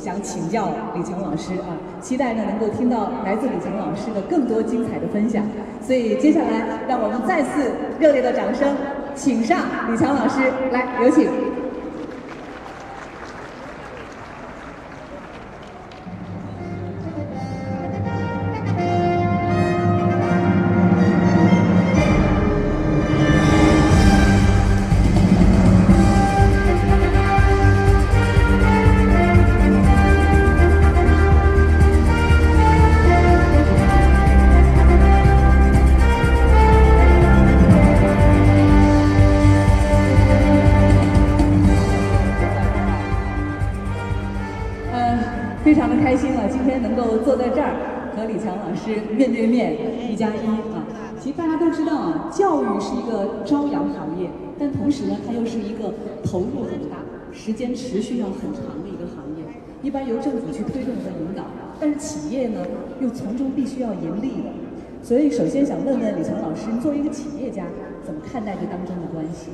想请教李强老师啊，期待呢能够听到来自李强老师的更多精彩的分享。所以接下来，让我们再次热烈的掌声，请上李强老师来，有请。 非常的开心啊！今天能够坐在这儿和李强老师面对面一加一啊。其实大家都知道啊，教育是一个朝阳行业，但同时呢，它又是一个投入很大、时间持续要很长的一个行业。一般由政府去推动和引导，但是企业呢又从中必须要盈利的。所以，首先想问问李强老师，作为一个企业家，怎么看待这当中的关系？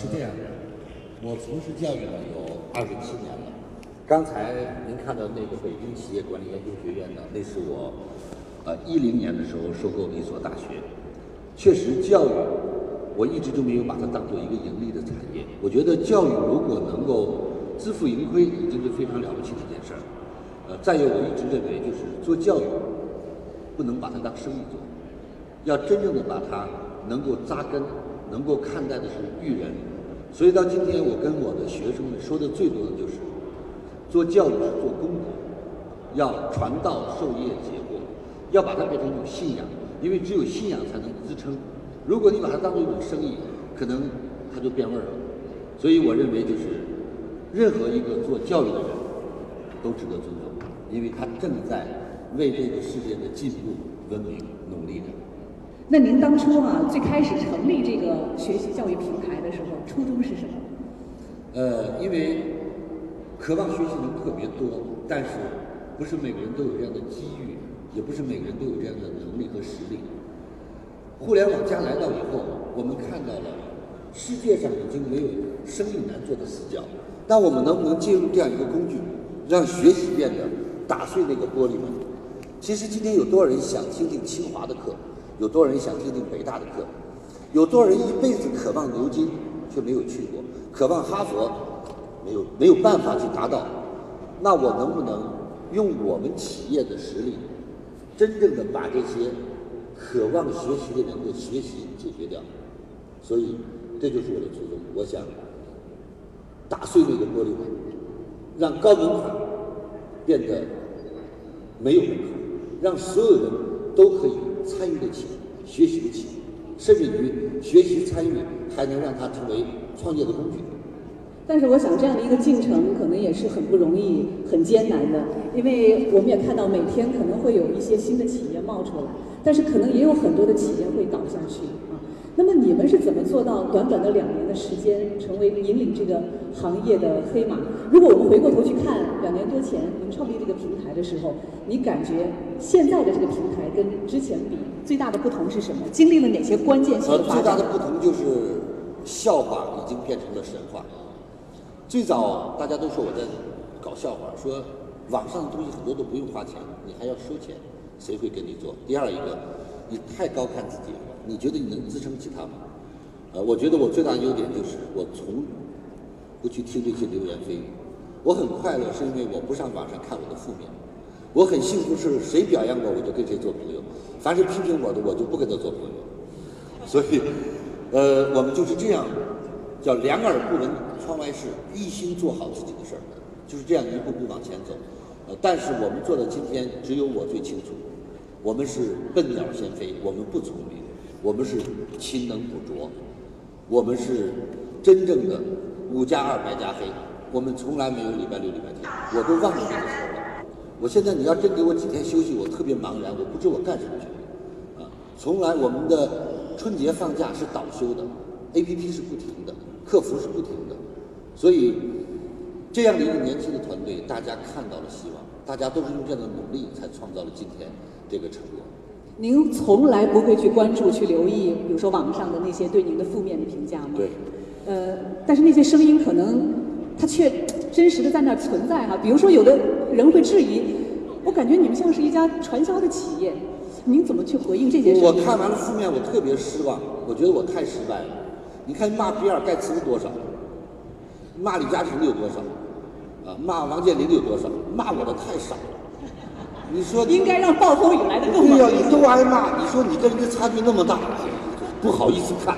是这样的，我从事教育呢有27年了。 刚才您看到那个北京企业管理研究学院呢，那是我，10年的时候收购的一所大学。确实，教育我一直都没有把它当做一个盈利的产业。我觉得教育如果能够自负盈亏，已经是非常了不起的一件事儿。再有，我一直认为就是做教育不能把它当生意做，要真正的把它能够扎根，能够看待的是育人。所以到今天，我跟我的学生们说的最多的就是。 做教育是做功德，要传道授业解惑，要把它变成一种信仰，因为只有信仰才能支撑。如果你把它当做一种生意，可能它就变味儿了。所以我认为，就是任何一个做教育的人都值得尊重，因为他正在为这个世界的进步文明努力的。那您当初啊，最开始成立这个学习教育平台的时候，初衷是什么？因为。 渴望学习的人特别多，但是不是每个人都有这样的机遇，也不是每个人都有这样的能力和实力。互联网加来到以后，我们看到了世界上已经没有生意难做的死角。那我们能不能借助这样一个工具，让学习变得打碎那个玻璃门？其实今天有多少人想听听清华的课，有多少人想听听北大的课，有多少人一辈子渴望牛津却没有去过，渴望哈佛。 没有办法去达到，那我能不能用我们企业的实力，真正的把这些渴望学习的人的学习解决掉？所以这就是我的初衷。我想打碎那个玻璃门，让高门槛变得没有门槛，让所有人都可以参与得起、学习得起，甚至于学习参与还能让它成为创业的工具。 但是我想，这样的一个进程可能也是很不容易、很艰难的，因为我们也看到每天可能会有一些新的企业冒出来，但是可能也有很多的企业会倒下去啊。那么你们是怎么做到短短的2年的时间，成为引领这个行业的黑马？如果我们回过头去看2年多前你们创立这个平台的时候，你感觉现在的这个平台跟之前比最大的不同是什么？经历了哪些关键性的发展？最大的不同就是笑话已经变成了神话。 最早大家都说我在搞笑话，说网上的东西很多都不用花钱，你还要收钱，谁会跟你做？第二一个，你太高看自己了，你觉得你能支撑起他吗？我觉得我最大的优点就是我从不去听这些流言蜚语，我很快乐是因为我不上网上看我的负面，我很幸福是谁表扬我我就跟谁做朋友，凡是批评我的我就不跟他做朋友，所以，我们就是这样。 叫两耳不闻窗外事，一心做好自己的事儿，就是这样一步步往前走。但是我们做到今天，只有我最清楚，我们是笨鸟先飞，我们不聪明，我们是勤能补拙，我们是真正的5+2白加黑，我们从来没有礼拜6、礼拜天，我都忘了那个时候了。我现在你要真给我几天休息，我特别茫然，我不知我干什么去。从来我们的春节放假是倒休的 ，APP 是不停的。 客服是不停的，所以这样的一个年轻的团队，大家看到了希望，大家都是用这样的努力才创造了今天这个成果。您从来不会去关注、去留意，比如说网上的那些对您的负面的评价吗？对。但是那些声音可能，它却真实的在那存在哈、啊。比如说，有的人会质疑，我感觉你们像是一家传销的企业，您怎么去回应这件事情？我看完了书面，我特别失望，我觉得我太失败了。你看骂比尔盖茨多少，骂李嘉诚有多少，啊，骂王健林有多少，骂我的太少了。你说应该让暴风雨来的更猛。对呀，你都挨骂，你说你跟人家差距那么大，不好意思看。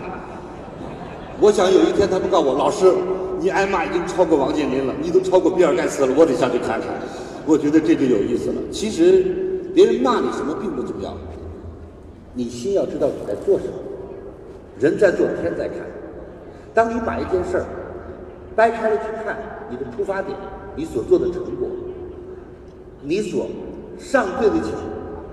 我想有一天他们告我，老师，你挨骂已经超过王健林了，你都超过比尔盖茨了，我得下去看看。我觉得这就有意思了。其实别人骂你什么并不重要，你心要知道你在做什么。人在做，天在看。当你把一件事儿掰开了去看，你的出发点，你所做的成果，你所上对得起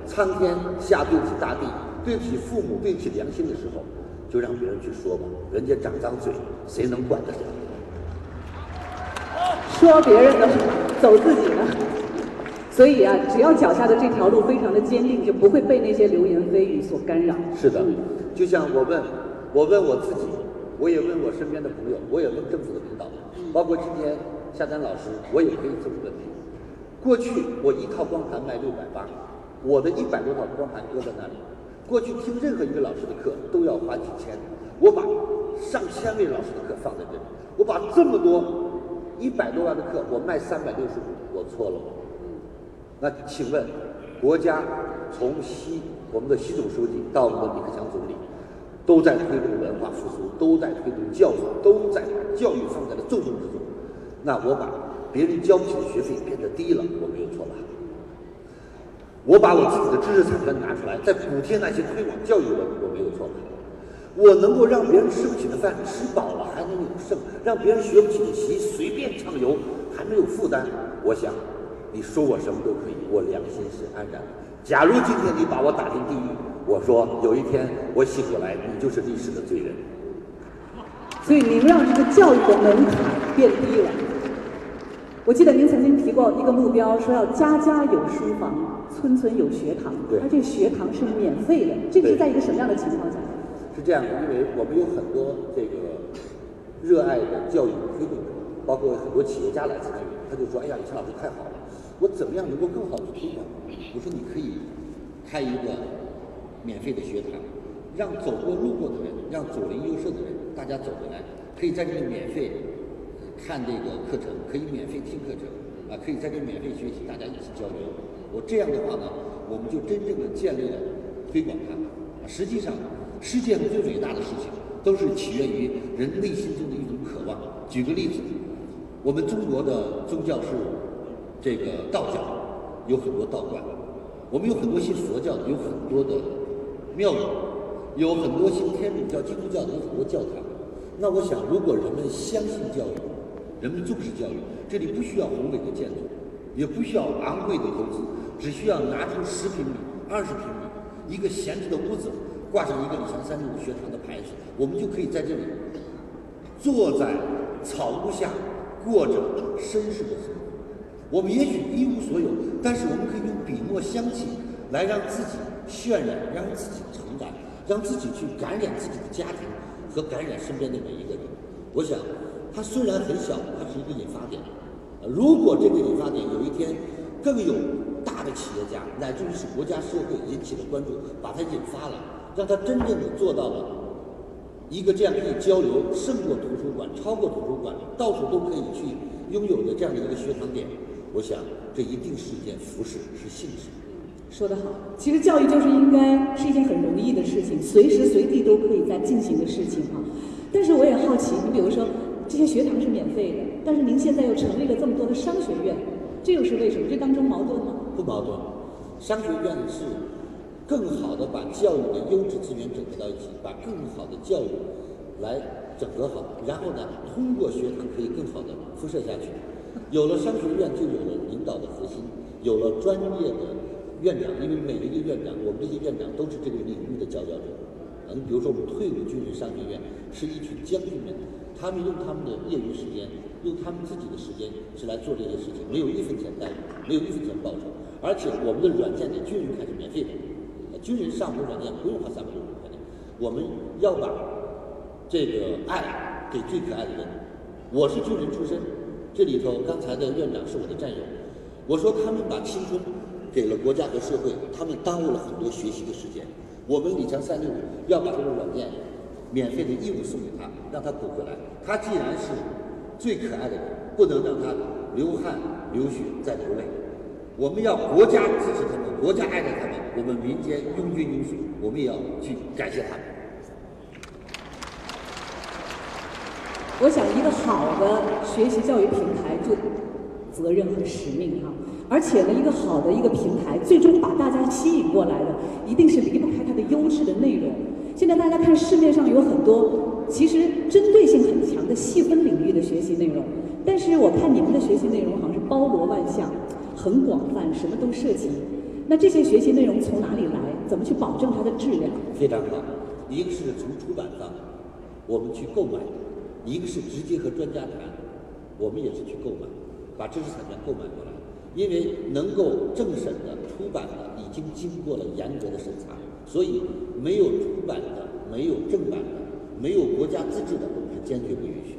苍天，下对得起大地，对得起父母，对得起良心的时候，就让别人去说吧，人家长张嘴，谁能管得了？说别人的，走自己的。所以啊，只要脚下的这条路非常的坚定，就不会被那些流言蜚语所干扰。是的，就像我问我自己，我也问我身边的朋友，我也问政府的领导，包括今天夏丹老师，我也可以这么问你。过去我一套光盘卖680，我的100多套光盘搁在那里。过去听任何一个老师的课都要花几千，我把上千位老师的课放在这里，我把这么多100多万的课，我卖365，我错了。那请问，国家从我们的习总书记到我们的李克强总理，都在推动文化复苏，都在推动教育，都在把教育放在了重中之重。那我把别人交不起的学费变得低了，我没有错吧？我把我自己的知识产权拿出来，再补贴那些推广教育的，我没有错吧？我能够让别人吃不起的饭吃饱了还能有剩，让别人学不起的习随便畅游还没有负担。我想，你说我什么都可以，我良心是安然的。假如今天你把我打进地狱，我说有一天我醒过来，你就是历史的罪人。所以您让这个教育的门槛变低了。我记得您曾经提过一个目标，说要家家有书房，村村有学堂。对，而这学堂是免费的，这个是在一个什么样的情况下？是这样的，因为我们有很多这个热爱的教育推动者，包括很多企业家来参与，他就说：“哎呀，李晨老师太好了，我怎么样能够更好的推广？”我说：“你可以开一个免费的学堂，让走过路过的人，让左邻右舍的人，大家走过来，可以在这里免费。”看这个课程可以免费听课程啊，可以在这免费学习，大家一起交流。我这样的话呢，我们就真正的建立了推广它。实际上，世界上最伟大的事情都是起源于人内心中的一种渴望。举个例子，我们中国的宗教是这个道教，有很多道观；我们有很多信佛教的，有很多的庙宇；有很多信天主教、基督教的，有很多教堂。那我想，如果人们相信教育，人们重视教育，这里不需要宏伟的建筑，也不需要昂贵的投资，只需要拿出10平米、20平米一个闲置的屋子，挂上一个李晨365学堂的牌子，我们就可以在这里坐在草屋下过着绅士的生活。我们也许一无所有，但是我们可以用笔墨香气来让自己渲染，让自己成长，让自己去感染自己的家庭和感染身边的每一个人。我想。它虽然很小，它是一个引发点。如果这个引发点有一天更有大的企业家乃至于是国家社会引起了关注，把它引发了，让它真正的做到了一个这样可以交流胜过图书馆、超过图书馆，到处都可以去拥有的这样的一个学堂点，我想这一定是一件福事，是幸事。说得好，其实教育就是应该是一件很容易的事情，随时随地都可以在进行的事情啊。但是我也好奇，你比如说。这些学堂是免费的，但是您现在又成立了这么多的商学院，这又是为什么？这当中矛盾吗？不矛盾，商学院是更好的把教育的优质资源整合到一起，把更好的教育来整合好，然后呢，通过学堂可以更好的辐射下去。有了商学院，就有了领导的核心，有了专业的院长，因为每一个院长，我们这些院长都是这个领域的佼佼者。你比如说，我们退伍军人商学院是一群将军们。他们用他们的业余时间，用他们自己的时间是来做这些事情，没有1分钱待遇，没有1分钱报酬。而且我们的软件给军人开始免费的，军人上门软件不用花365块钱。我们要把这个爱给最可爱的人。我是军人出身，这里头刚才的院长是我的战友，我说他们把青春给了国家和社会，他们耽误了很多学习的时间。我们理强365要把这个软件免费的义务送给他，让他补回来。他既然是最可爱的人，不能让他流汗流血再流泪。我们要国家支持他们，国家爱戴他们，我们民间拥军拥属，我们也要去感谢他们。我想，一个好的学习教育平台就责任和使命哈，而且呢，一个好的一个平台，最终把大家吸引过来的，一定是离不开它的优质的内容。现在大家看市面上有很多其实针对性很强的细分领域的学习内容，但是我看你们的学习内容好像是包罗万象，很广泛，什么都涉及。那这些学习内容从哪里来？怎么去保证它的质量？非常好，一个是从出版上我们去购买，一个是直接和专家谈，我们也是去购买，把知识产权购买过来。因为能够正审的出版的已经经过了严格的审查，所以没有出版的、没有正版的、没有国家资质的，我们是坚决不允许。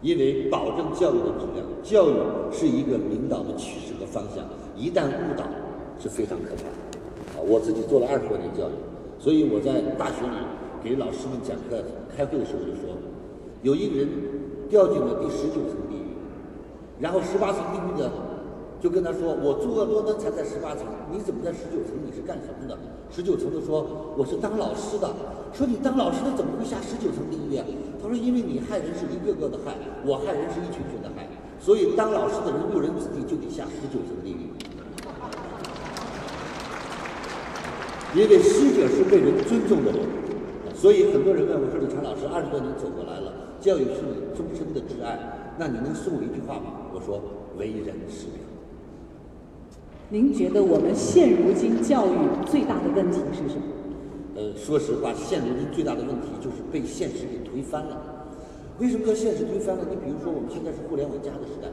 因为保证教育的质量，教育是一个领导的趋势和方向，一旦误导是非常可怕的。啊，我自己做了20多年教育，所以我在大学里给老师们讲课、开会的时候就说，有一个人掉进了第19层地狱，然后18层地狱的就跟他说：“我作恶多端才在18层，你怎么在19层？你是干什么的？”19层的说：“我是当老师的。”说：“你当老师的怎么会下19层地狱啊？”他说：“因为你害人是一个个的害，我害人是一群群的害，所以当老师的人误人子弟就得下19层地狱。”因为师者是被人尊重的人，所以很多人问我说：“李强老师，20多年走过来了，教育是你终身的挚爱，那你能送我一句话吗？”我说：“为人师表。”您觉得我们现如今教育最大的问题是什么？说实话，现如今最大的问题就是被现实给推翻了。为什么叫现实推翻了？你比如说，我们现在是互联网加的时代，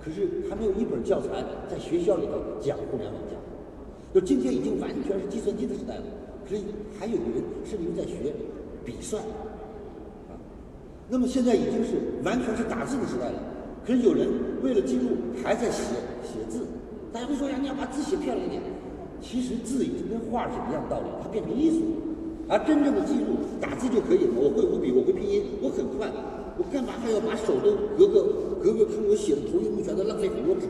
可是还没有一本教材在学校里头讲互联网加。就今天已经完全是计算机的时代了，可是还有人甚至于在学笔算啊。那么现在已经是完全是打字的时代了，可是有人为了进入还在写字。大家会说呀，你要把字写漂亮一点。其实字已经跟画是一样道理，它变成艺术。而真正的进入打字就可以了，我会五笔，我会拼音，我很快，我干嘛还要把手都隔个坑？我写的头晕目眩的，浪费很多纸。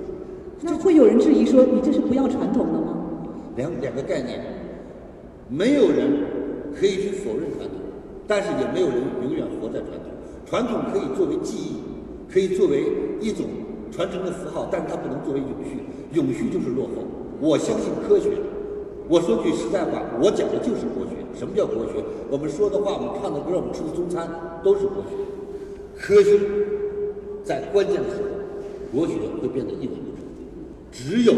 那会有人质疑说，你这是不要传统了吗？两个概念，没有人可以去否认传统，但是也没有人永远活在传统。传统可以作为记忆，可以作为一种传承的符号，但是它不能作为永续，永续就是落后。我相信科学，我说句实在话，我讲的就是国学。什么叫国学？我们说的话，我们唱的歌，我们吃的中餐，都是国学。科学在关键的时候，国学会变得一文不值。只有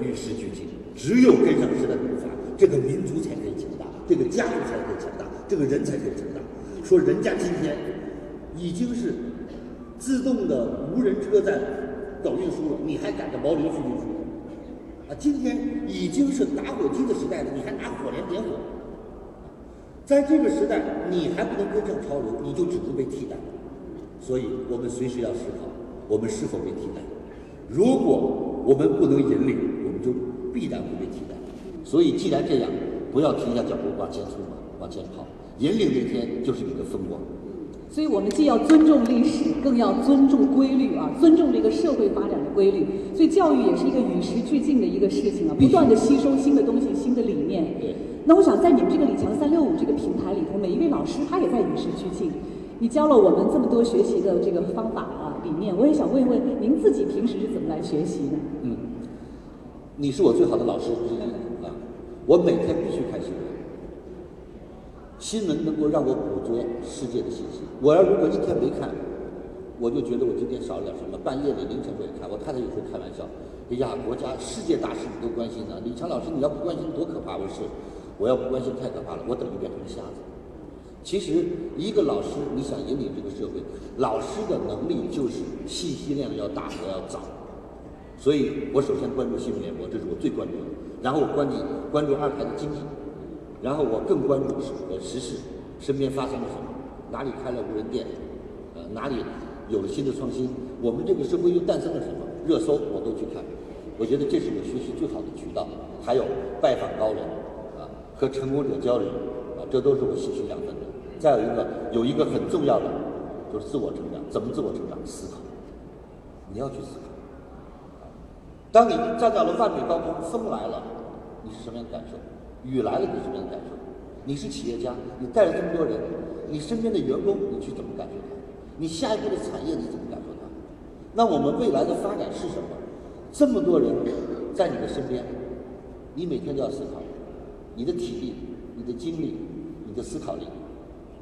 与时俱进，只有跟上时代的步伐，这个民族才可以强大，这个家族才可以强大，这个人才可以强大。说人家今天已经是自动的无人车站搞运输了，你还赶着毛驴去运输？啊，今天已经是打火机的时代了，你还拿火镰点火？在这个时代，你还不能跟上潮流，你就只能被替代。所以我们随时要思考，我们是否被替代。如果我们不能引领，我们就必然会被替代。所以既然这样，不要停下脚步往前冲吧，往前跑。引领那天就是你的风光。所以我们既要尊重历史，更要尊重规律啊，尊重这个社会发展的规律。所以教育也是一个与时俱进的一个事情啊，不断的吸收新的东西、新的理念。对。那我想在你们这个理强365这个平台里头，每一位老师他也在与时俱进。你教了我们这么多学习的这个方法啊、理念，我也想问一问您自己平时是怎么来学习的？你是我最好的老师之一啊！我每天必须看新闻。新闻能够让我捕捉世界的信息。我要如果一天没看，我就觉得我今天少了点什么。半夜里凌晨我也看。我太太有时候开玩笑：“哎呀，国家世界大事你都关心呢，李强老师你要不关心多可怕！”我说：“我要不关心太可怕了，我等于变成瞎子。”其实一个老师，你想引领这个社会，老师的能力就是信息量要大和要早。所以我首先关注新闻联播，这是我最关注的。然后我关注二台的经济。然后我更关注时事，身边发生了什么，哪里开了无人店，哪里有了新的创新，我们这个社会又诞生了什么？热搜我都去看，我觉得这是我学习最好的渠道。还有拜访高人啊，和成功者交流啊，这都是我吸取养分的。再有一个很重要的就是自我成长，怎么自我成长？思考，你要去思考。当你站到了万米高空，风来了，你是什么样的感受？雨来了，你是什么样的感受？你是企业家，你带着这么多人，你身边的员工，你去怎么感受它？你下一步的产业，你怎么感受它？那我们未来的发展是什么？这么多人在你的身边，你每天都要思考，你的体力、你的精力、你的思考力。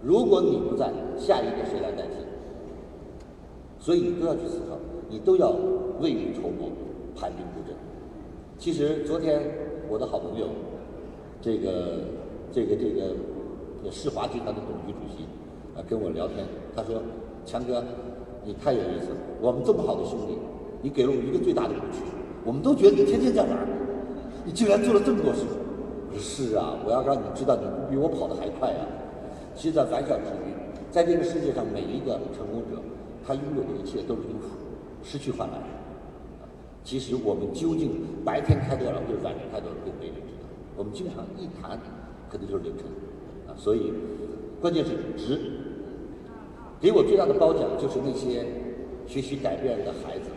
如果你不在，下一个谁来代替？所以你都要去思考，你都要未雨绸缪，盘根布阵。其实昨天我的好朋友，这个世华集团的董局主席啊，跟我聊天，他说：“强哥，你太有意思了，我们这么好的兄弟，你给了我们一个最大的鼓励，我们都觉得你天天在玩，你居然做了这么多事。”我说：“是啊，我要让你知道，你比我跑得还快啊。”其实，在玩笑之余，在这个世界上，每一个成功者，他拥有的一切都是用失去换来的。其实，我们究竟白天开多少会，晚上开多少会，没人知道。我们经常一谈，可能就是凌晨啊。所以，关键是值。给我最大的褒奖就是那些学习改变的孩子，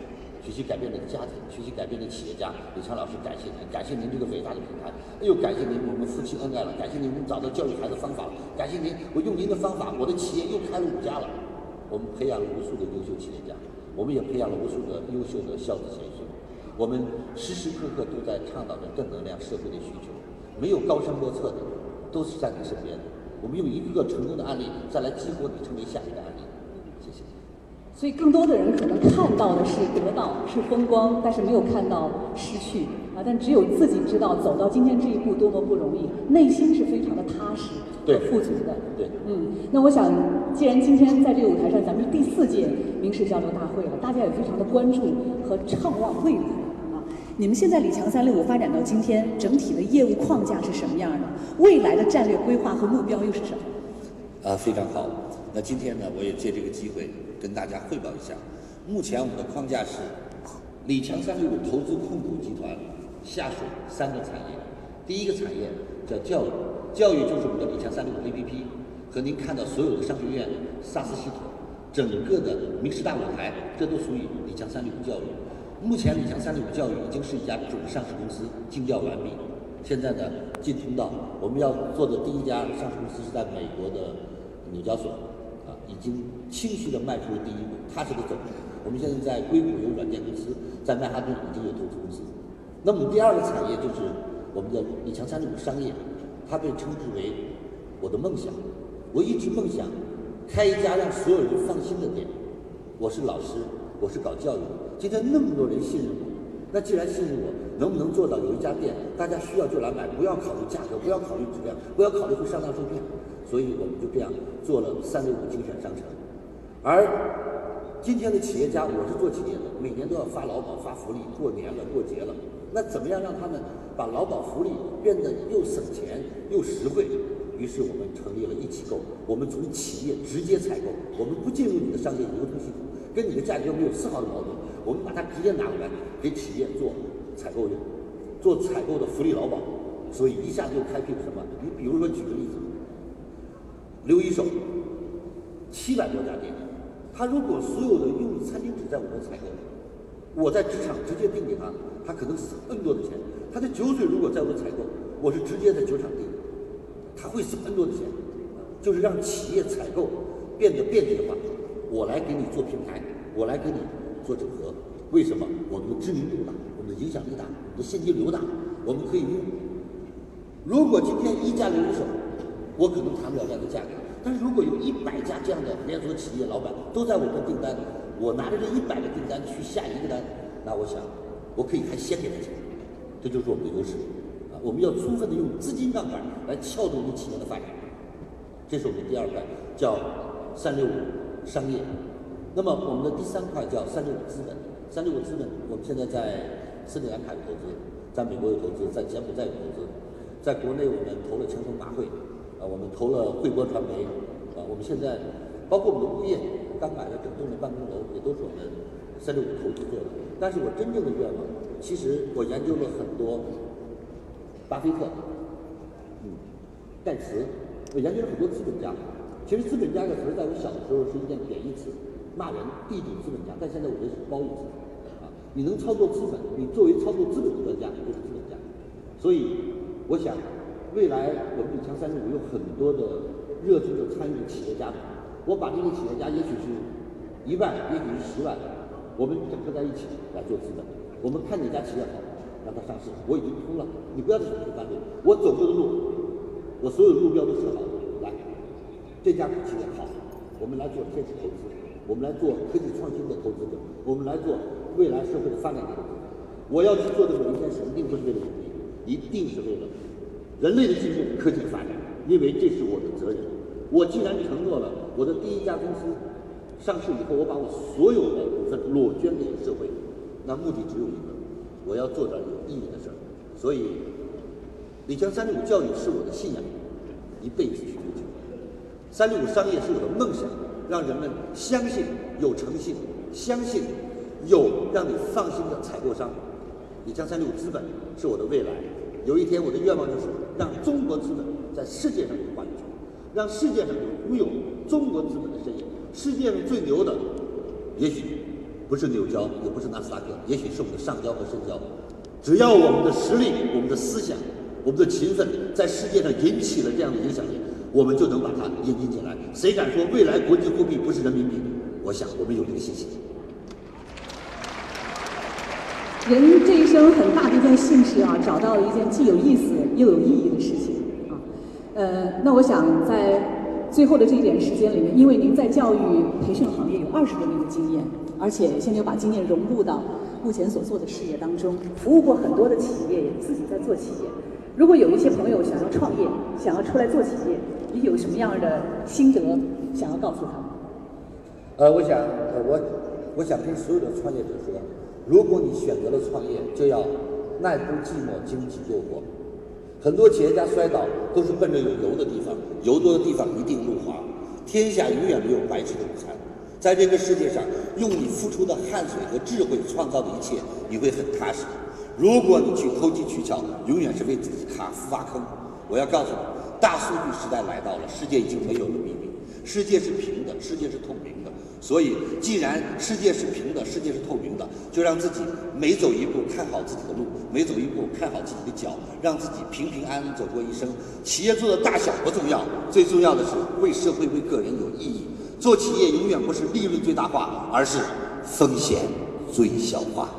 学习改变的家庭，学习改变的企业家。李强老师，感谢您，感谢您这个伟大的平台。哎呦，感谢您，我们夫妻恩爱了，感谢您找到教育孩子方法了，感谢您，我用您的方法，我的企业又开了5家了。我们培养了无数的优秀企业家，我们也培养了无数的优秀的孝子贤孙。我们时时刻刻都在倡导着正能量社会的需求，没有高山莫测的，都是在你身边的。我们用一个成功的案例，再来激活你成为下一个案例。谢谢。所以，更多的人可能看到的是得到，是风光，但是没有看到失去啊。但只有自己知道走到今天这一步多么不容易，内心是非常的踏实、富足的。对，那我想，既然今天在这个舞台上，咱们是第4届名师交流大会了，大家也非常的关注和畅望未来啊。你们现在李强365发展到今天，整体的业务框架是什么样的？未来的战略规划和目标又是什么？啊，非常好。那今天呢，我也借这个机会。跟大家汇报一下，目前我们的框架是：李强365投资控股集团下属3个产业。第一个产业叫教育，教育就是我们的李强365 APP 和您看到所有的商学院、SAS 系统，整个的名师大舞台，这都属于李强365教育。目前李强365教育已经是一家准上市公司，竞调完毕。现在呢，进通道，我们要做的第一家上市公司是在美国的纽交所。已经清晰地迈出了第一步，踏实地走。我们现在在硅谷有软件公司，在曼哈顿已经有投资公司。那么第2个产业就是我们的李强365商业，它被称之为我的梦想。我一直梦想开一家让所有人放心的店。我是老师，我是搞教育的，今天那么多人信任我，那既然信任我，能不能做到有一家店，大家需要就来买，不要考虑价格，不要考虑质量，不要考虑会上当受骗。所以我们就这样做了365精选商城。而今天的企业家，我是做企业的，每年都要发劳保、发福利，过年了、过节了，那怎么样让他们把劳保福利变得又省钱又实惠？于是我们成立了一起购，我们从企业直接采购，我们不进入你的商业流通系统，跟你的价格没有丝毫的矛盾，我们把它直接拿回来给企业做采购用，做采购的福利劳保。所以一下就开辟了什么？你比如说举个例子。刘一手700多家店，他如果所有的用餐巾纸在我们采购，我在职场直接订给他，他可能省N多的钱。他的酒水如果在我们采购，我是直接在酒厂订，他会省N多的钱。就是让企业采购变得便捷化，我来给你做平台，我来给你做整合。为什么？我们的知名度大，我们的影响力大，我们的现金流大，我们可以用。如果今天1家刘一手，我可能谈不了这样的价格，但是如果有100家这样的连锁企业老板都在我的订单，我拿着这100个订单去下一个单，那我想我可以还先给他钱，这就是我们的优势啊！我们要充分的用资金杠杆来撬动你企业的发展，这是我们第2块叫365商业。那么我们的第3块叫365资本。365资本，我们现在在斯里兰卡有投资，在美国有投资，在柬埔寨有投资，在国内我们投了强生马会。我们投了汇博传媒，我们现在包括我们的物业，刚买了整栋的办公楼，也都是我们甚至我投资做的。但是我真正的愿望，其实我研究了很多巴菲特、盖茨，我研究了很多资本家。其实资本家这个词在我小的时候是一件贬义词，骂人、地主资本家，但现在我觉得是褒义词。啊，你能操作资本，你作为操作资本的专家，你就是资本家。所以，我想，未来我们锵365有很多的热衷的参与企业家们，我把这些企业家也许是1万，也许是10万，我们整合在一起来做资本。我们看哪家企业好，让它上市。我已经通了，你不要再去翻路。我走过的路，我所有的路标都设好了。来，这家企业好，我们来做天使投资，我们来做科技创新的投资者，我们来做未来社会的发展投资。我要去做的每一件事，一定不是为了盈利，一定是为了人类的进步、科技的发展，因为这是我的责任。我既然承诺了我的第一家公司上市以后，我把我所有的股份裸捐给社会，那目的只有一个，我要做点有意义的事儿。所以，锵365教育是我的信仰，一辈子去追求。365商业是我的梦想，让人们相信有诚信，相信有让你放心的采购商。锵365资本是我的未来。有一天，我的愿望就是让中国资本在世界上有话语权，让世界上拥有中国资本的身影。世界上最牛的，也许不是纽交，也不是纳斯达克，也许是我们的上交和深交。只要我们的实力、我们的思想、我们的勤奋，在世界上引起了这样的影响力，我们就能把它引进进来。谁敢说未来国际货币不是人民币？我想我们有这个信心。人这一生很大的一件幸事啊，找到了一件既有意思又有意义的事情啊。那我想在最后的这一点时间里面，因为您在教育培训行业有20多年的经验，而且现在又把经验融入到目前所做的事业当中，服务过很多的企业，也自己在做企业。如果有一些朋友想要创业，想要出来做企业，你有什么样的心得想要告诉他们？我想跟所有的创业者说。如果你选择了创业，就要耐不住寂寞，经不起诱惑。很多企业家摔倒都是奔着有油的地方，油多的地方一定路滑。天下永远没有白吃的午餐。在这个世界上，用你付出的汗水和智慧创造的一切，你会很踏实。如果你去投机取巧，永远是为自己卡死挖坑。我要告诉你，大数据时代来到了，世界已经没有了秘密，世界是平的，世界是透明的。所以，既然世界是平的，世界是透明的，就让自己每走一步看好自己的路，每走一步看好自己的脚，让自己平平安安走过一生。企业做的大小不重要，最重要的是为社会、为个人有意义。做企业永远不是利润最大化，而是风险最小化。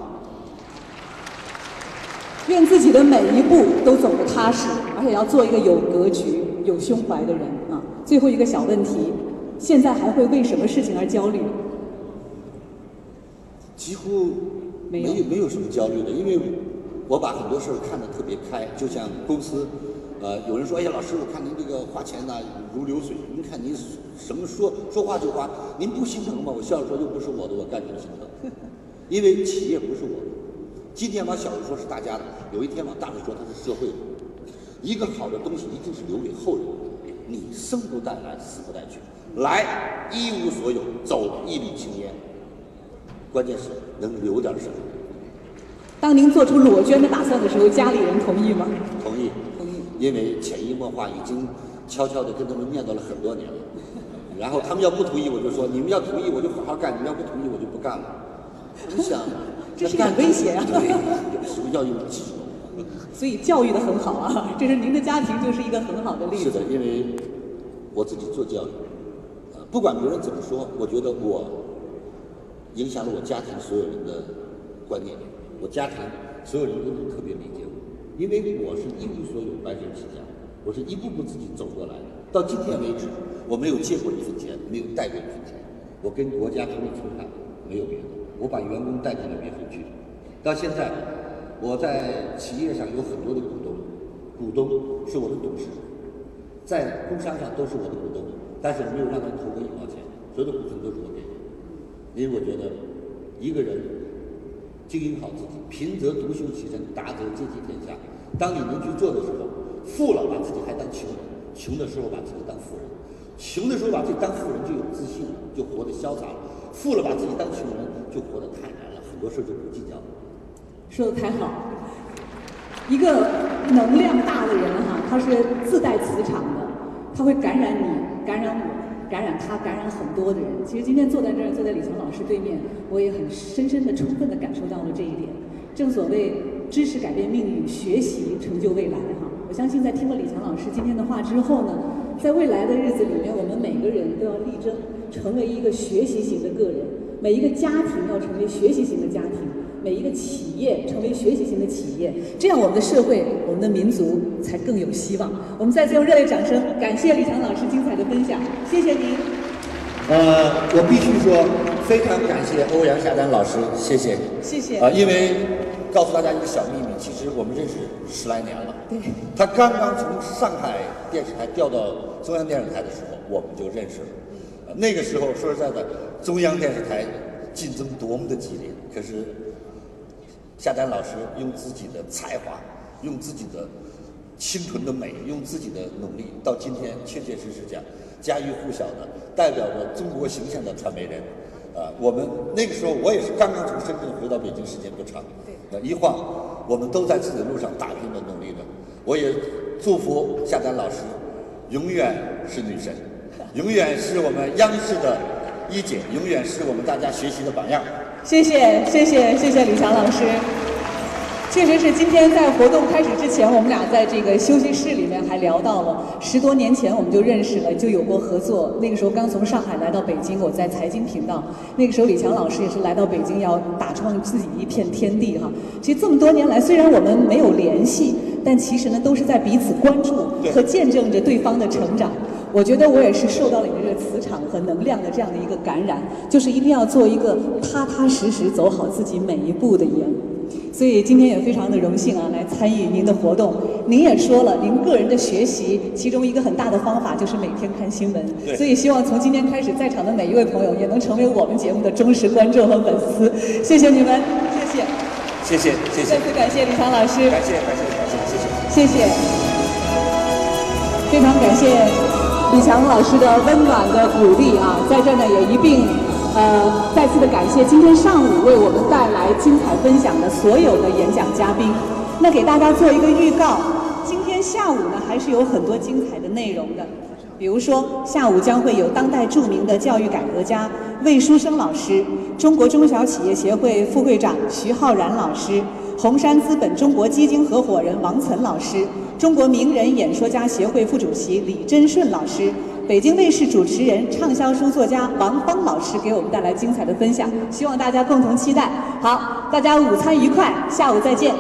愿自己的每一步都走得踏实，而且要做一个有格局、有胸怀的人啊！最后一个小问题。现在还会为什么事情而焦虑？几乎没有什么焦虑的，因为我把很多事儿看得特别开。就像公司，有人说：“哎呀，老师，我看您这个花钱呐如流水，您看您什么说话就花，您不心疼吗？”我笑着说：“又不是我的，我干什么心疼？因为企业不是我的。今天往小的说是大家的，有一天往大的说它是社会的。一个好的东西一定是留给后人，你生不带来，死不带去。”来一无所有，走一缕青烟，关键是能留点什么。当您做出裸捐的打算的时候，家里人同意吗？同意，因为潜移默化已经悄悄地跟他们念叨了很多年了。然后他们要不同意，我就说你们要同意我就好好干，你们要不同意我就不干了。你想，这是很危险啊！对，有时候要用技术。所以教育的很好啊，这是您的家庭就是一个很好的例子。是的，因为我自己做教育。不管别人怎么说，我觉得我影响了我家庭所有人的观念，我家庭所有人都特别理解我，因为我是一无所有，白手起家，我是一步步自己走过来的。到今天为止，我没有借过1分钱，没有贷过1分钱，我跟国家同理存款，没有别的，我把员工带进了别墅区。到现在，我在企业上有很多的股东，股东是我的董事，在工商上都是我的股东。但是我没有让他投过1毛钱，所有的股份都是我给的，因为我觉得一个人经营好自己，贫则独秀其身，达则兼济天下。当你能去做的时候，富了把自己还当穷人，穷的时候把自己当富人，穷的时候把自己当富人就有自信了，就活得潇洒了。富了把自己当穷人，就活得太难了，很多事就不计较。说得太好，一个能量大的人哈，他是自带磁场的，他会感染你，感染我。 感染他，感染很多的人。其实今天坐在这儿，坐在李强老师对面，我也很深深的、充分的感受到了这一点。正所谓知识改变命运，学习成就未来哈。我相信在听了李强老师今天的话之后呢，在未来的日子里面，我们每个人都要力争成为一个学习型的个人，每一个家庭要成为学习型的家庭，每一个企业成为学习型的企业，这样我们的社会、我们的民族才更有希望。我们再次用热烈掌声感谢李强老师精彩的分享，谢谢您。我必须说，非常感谢欧阳夏丹老师，谢谢，谢谢。因为告诉大家一个小秘密，其实我们认识10来年了。对。他刚刚从上海电视台调到中央电视台的时候，我们就认识了。那个时候说实在的，中央电视台竞争多么的激烈，可是。 夏丹老师用自己的才华，用自己的清纯的美，用自己的努力，到今天确确实实这样家喻户晓的，代表着中国形象的传媒人。我们那个时候我也是刚刚从深圳回到北京，时间不长。对，一晃我们都在自己的路上打拼的努力的。我也祝福夏丹老师，永远是女神，永远是我们央视的一姐，永远是我们大家学习的榜样。 谢谢，谢谢，谢谢李强老师。确实是，今天在活动开始之前，我们俩在这个休息室里面还聊到了10多年前我们就认识了，就有过合作。那个时候刚从上海来到北京，我在财经频道。那个时候李强老师也是来到北京，要打创自己一片天地哈。其实这么多年来，虽然我们没有联系，但其实呢都是在彼此关注和见证着对方的成长。 我觉得我也是受到了你这个磁场和能量的这样的一个感染，就是一定要做一个踏踏实实走好自己每一步的人。所以今天也非常的荣幸啊，来参与您的活动。您也说了，您个人的学习，其中一个很大的方法就是每天看新闻。所以希望从今天开始，在场的每一位朋友也能成为我们节目的忠实观众和粉丝。谢谢你们，谢谢，谢谢，谢谢。再次感谢李强老师，感谢，感谢，感谢，谢谢，谢谢，非常感谢。 李强老师的温暖的鼓励啊，在这呢也一并，再次的感谢今天上午为我们带来精彩分享的所有的演讲嘉宾。那给大家做一个预告，今天下午呢还是有很多精彩的内容的，比如说下午将会有当代著名的教育改革家魏书生老师、中国中小企业协会副会长徐浩然老师。 红杉资本中国基金合伙人王岑老师，中国名人演说家协会副主席李真顺老师，北京卫视主持人、畅销书作家王芳老师给我们带来精彩的分享，希望大家共同期待。好，大家午餐愉快，下午再见。